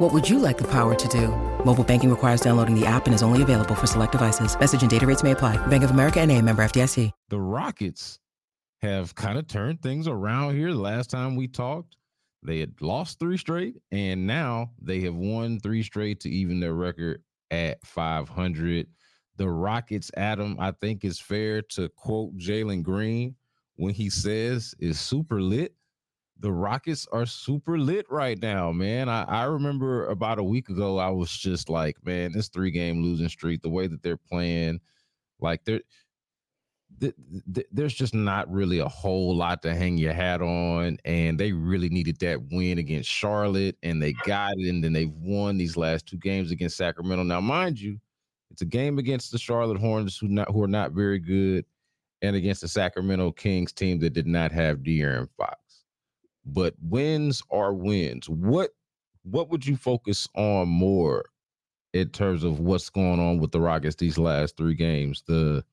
What would you like the power to do? Mobile banking requires downloading the app and is only available for select devices. Message and data rates may apply. Bank of America NA, member FDIC. The Rockets have kind of turned things around here. The last time we talked, they had lost 3 straight, and now they have won 3 straight to even their record at 500. The Rockets, Adam, I think it's fair to quote Jalen Green when he says is super lit. The Rockets are super lit right now, man. I remember about a week ago, I was just like, man, this 3-game losing streak, the way that they're playing, like there's just not really a whole lot to hang your hat on. And they really needed that win against Charlotte, and they got it. And then they've won these last 2 games against Sacramento. Now, mind you, it's a game against the Charlotte Hornets who are not very good, and against the Sacramento Kings team that did not have De'Aaron Fox. But wins are wins. What would you focus on more in terms of what's going on with the Rockets these last 3 games? What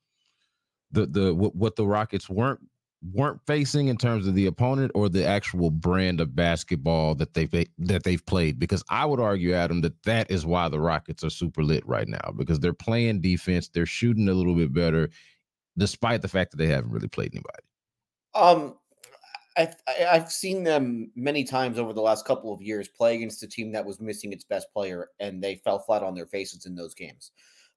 the Rockets weren't facing in terms of the opponent, or the actual brand of basketball that they've played? Because I would argue, Adam, that is why the Rockets are super lit right now, because they're playing defense, they're shooting a little bit better, despite the fact that they haven't really played anybody. I've seen them many times over the last couple of years play against a team that was missing its best player, and they fell flat on their faces in those games.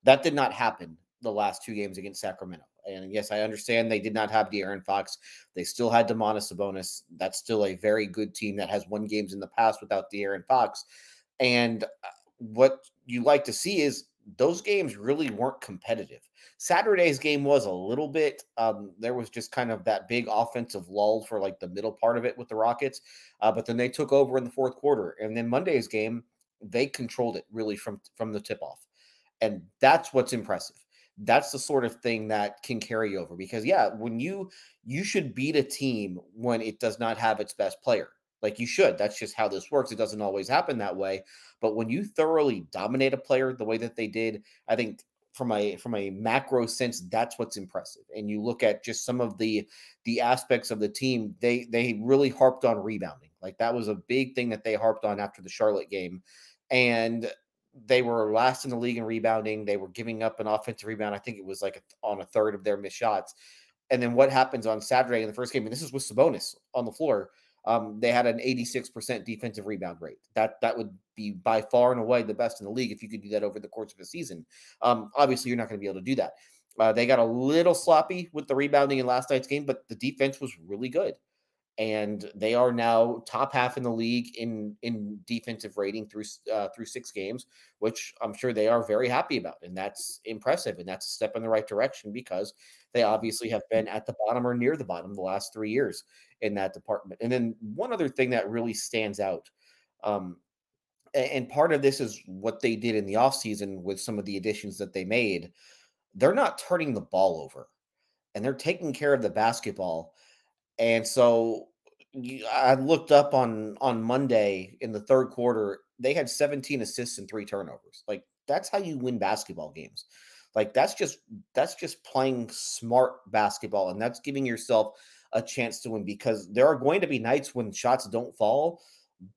That did not happen the last 2 games against Sacramento. And yes, I understand they did not have De'Aaron Fox. They still had Domantas Sabonis. That's still a very good team that has won games in the past without De'Aaron Fox. And what you like to see is those games really weren't competitive. Saturday's game was a little bit. There was just kind of that big offensive lull for like the middle part of it with the Rockets. But then they took over in the 4th quarter. And then Monday's game, they controlled it really from the tip off. And that's what's impressive. That's the sort of thing that can carry over, because when you should beat a team when it does not have its best player. Like, you should. That's just how this works. It doesn't always happen that way. But when you thoroughly dominate a player the way that they did, I think from a macro sense, that's what's impressive. And you look at just some of the aspects of the team, they really harped on rebounding. Like, that was a big thing that they harped on after the Charlotte game. And they were last in the league in rebounding. They were giving up an offensive rebound. I think it was like on a third of their missed shots. And then what happens on Saturday in the first game, and this is with Sabonis on the floor, they had an 86% defensive rebound rate. That would be by far and away the best in the league if you could do that over the course of a season. Obviously, you're not going to be able to do that. They got a little sloppy with the rebounding in last night's game, but the defense was really good. And they are now top half in the league in defensive rating through 6 games, which I'm sure they are very happy about. And that's impressive. And that's a step in the right direction, because they obviously have been at the bottom or near the bottom the last 3 years in that department. And then one other thing that really stands out, and part of this is what they did in the offseason with some of the additions that they made, they're not turning the ball over, and they're taking care of the basketball. And so I looked up on Monday in the 3rd quarter, they had 17 assists and 3 turnovers. Like, that's how you win basketball games. Like, that's just playing smart basketball, and that's giving yourself a chance to win, because there are going to be nights when shots don't fall.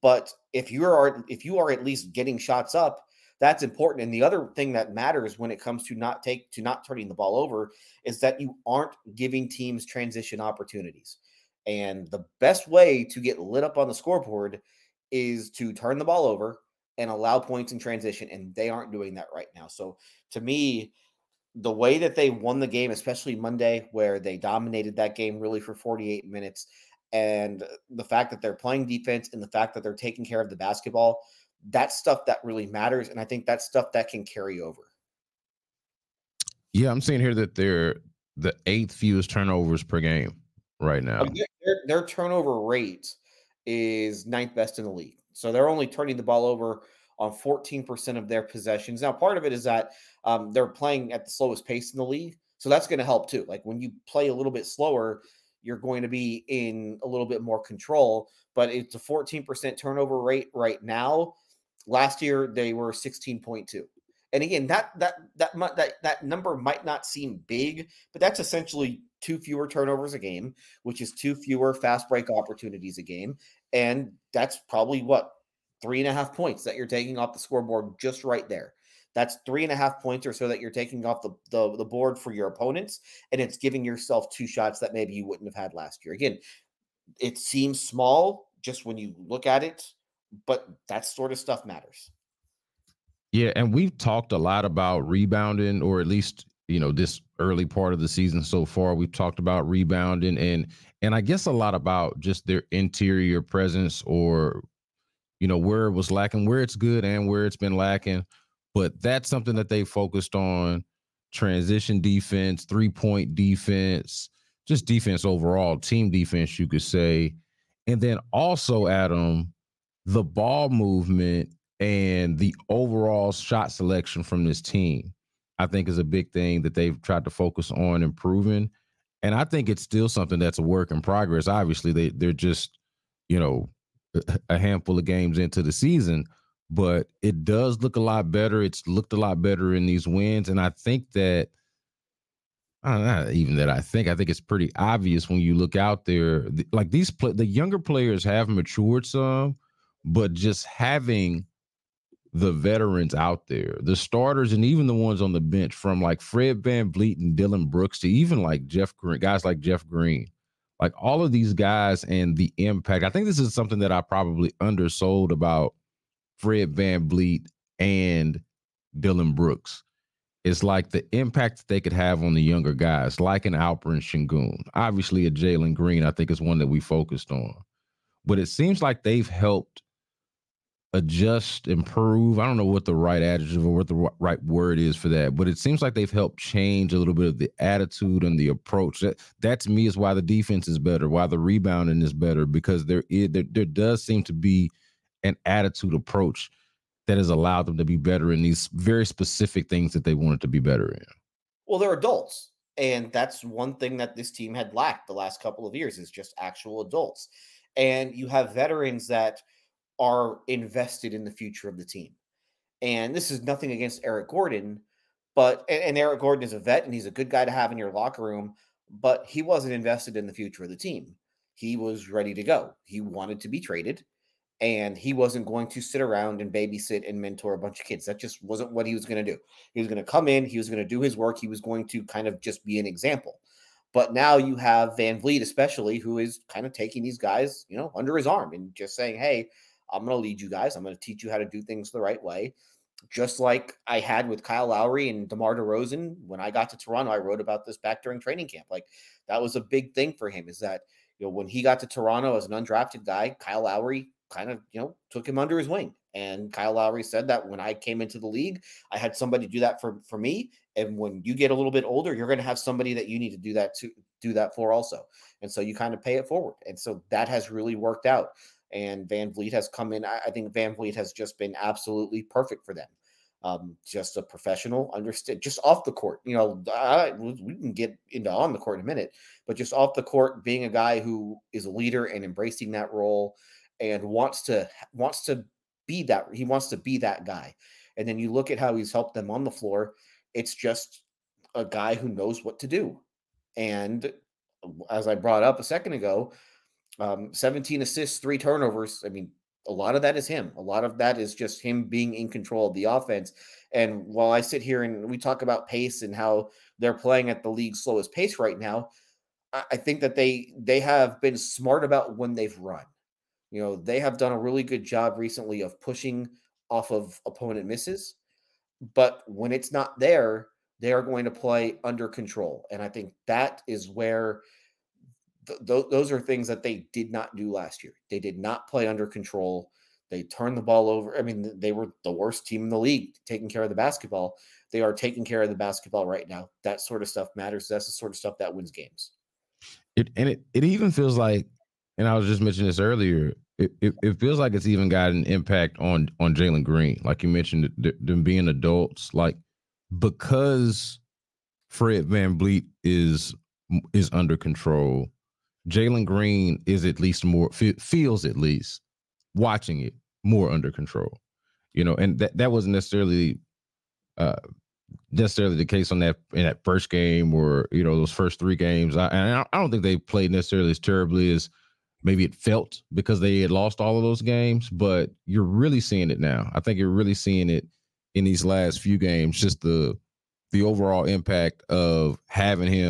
But if you are at least getting shots up, that's important. And the other thing that matters when it comes to not turning the ball over is that you aren't giving teams transition opportunities. And the best way to get lit up on the scoreboard is to turn the ball over and allow points in transition. And they aren't doing that right now. So to me, the way that they won the game, especially Monday, where they dominated that game really for 48 minutes, and the fact that they're playing defense and the fact that they're taking care of the basketball, that's stuff that really matters. And I think that's stuff that can carry over. Yeah, I'm seeing here that they're the eighth fewest turnovers per game right now. Their turnover rate is ninth best in the league. So they're only turning the ball over on 14% of their possessions. Now, part of it is that they're playing at the slowest pace in the league. So that's going to help too. Like when you play a little bit slower, you're going to be in a little bit more control, but it's a 14% turnover rate right now. Last year, they were 16.2. And again, that number might not seem big, but that's essentially two fewer turnovers a game, which is two fewer fast break opportunities a game. And that's probably what, 3.5 points that you're taking off the scoreboard just right there. That's 3.5 points or so that you're taking off the board for your opponents, and it's giving yourself two shots that maybe you wouldn't have had last year. Again, it seems small just when you look at it, but that sort of stuff matters. Yeah, and we've talked a lot about rebounding, or at least, you know, this early part of the season so far, we've talked about rebounding and I guess a lot about just their interior presence, or, you know, where it was lacking, where it's good and where it's been lacking. But that's something that they focused on: transition defense, three-point defense, just defense overall, team defense, you could say. And then also, Adam, the ball movement and the overall shot selection from this team, I think, is a big thing that they've tried to focus on improving. And I think it's still something that's a work in progress. Obviously, they're just, you know, a handful of games into the season, but it does look a lot better. It's looked a lot better in these wins. And I think that, I think it's pretty obvious when you look out there, like the younger players have matured some, but just having the veterans out there, the starters, and even the ones on the bench, from like Fred VanVleet and Dylan Brooks to even like Jeff Green, guys like Jeff Green, like all of these guys and the impact. I think this is something that I probably undersold about Fred VanVleet and Dylan Brooks. It's like the impact that they could have on the younger guys, like an Alperen Sengun. Obviously, a Jalen Green, I think, is one that we focused on. But it seems like they've helped adjust, improve. I don't know what the right adjective or what the right word is for that, but it seems like they've helped change a little bit of the attitude and the approach. That to me is why the defense is better, why the rebounding is better, because there does seem to be an attitude approach that has allowed them to be better in these very specific things that they wanted to be better in. Well, they're adults, and that's one thing that this team had lacked the last couple of years, is just actual adults. And you have veterans that are invested in the future of the team. And this is nothing against Eric Gordon, but Eric Gordon is a vet and he's a good guy to have in your locker room, but he wasn't invested in the future of the team. He was ready to go. He wanted to be traded, and he wasn't going to sit around and babysit and mentor a bunch of kids. That just wasn't what he was going to do. He was going to come in, he was going to do his work. He was going to kind of just be an example. But now you have VanVleet, especially, who is kind of taking these guys, you know, under his arm and just saying, hey, I'm going to lead you guys. I'm going to teach you how to do things the right way. Just like I had with Kyle Lowry and DeMar DeRozan. When I got to Toronto, I wrote about this back during training camp. Like, that was a big thing for him, is that, you know, when he got to Toronto as an undrafted guy, Kyle Lowry kind of, you know, took him under his wing. And Kyle Lowry said that when I came into the league, I had somebody do that for me. And when you get a little bit older, you're going to have somebody that you need to do that for also. And so you kind of pay it forward. And so that has really worked out. And VanVleet has come in. I think VanVleet has just been absolutely perfect for them. Just a professional, understood, just off the court. You know, we can get into on the court in a minute, but just off the court, being a guy who is a leader and embracing that role and wants to be that. He wants to be that guy. And then you look at how he's helped them on the floor. It's just a guy who knows what to do. And as I brought up a second ago, 17 assists, 3 turnovers. I mean, a lot of that is him. A lot of that is just him being in control of the offense. And while I sit here and we talk about pace and how they're playing at the league's slowest pace right now, I think that they have been smart about when they've run. You know, they have done a really good job recently of pushing off of opponent misses, but when it's not there, They are going to play under control. And I think that is where those are things that they did not do last year. They did not play under control. They turned the ball over. I mean, they were the worst team in the league taking care of the basketball. They are taking care of the basketball right now. That sort of stuff matters. That's the sort of stuff that wins games. It even feels like, and I was just mentioning this earlier, it feels like it's even got an impact on Jalen Green. Like you mentioned, them being adults, like because Fred VanVleet is under control, Jalen Green is at least more, feels at least, watching it more under control, you know, and that wasn't necessarily the case in that first game or, you know, those first three games. I don't think they played necessarily as terribly as maybe it felt because they had lost all of those games, but you're really seeing it now. I think you're really seeing it in these last few games, just the overall impact of having him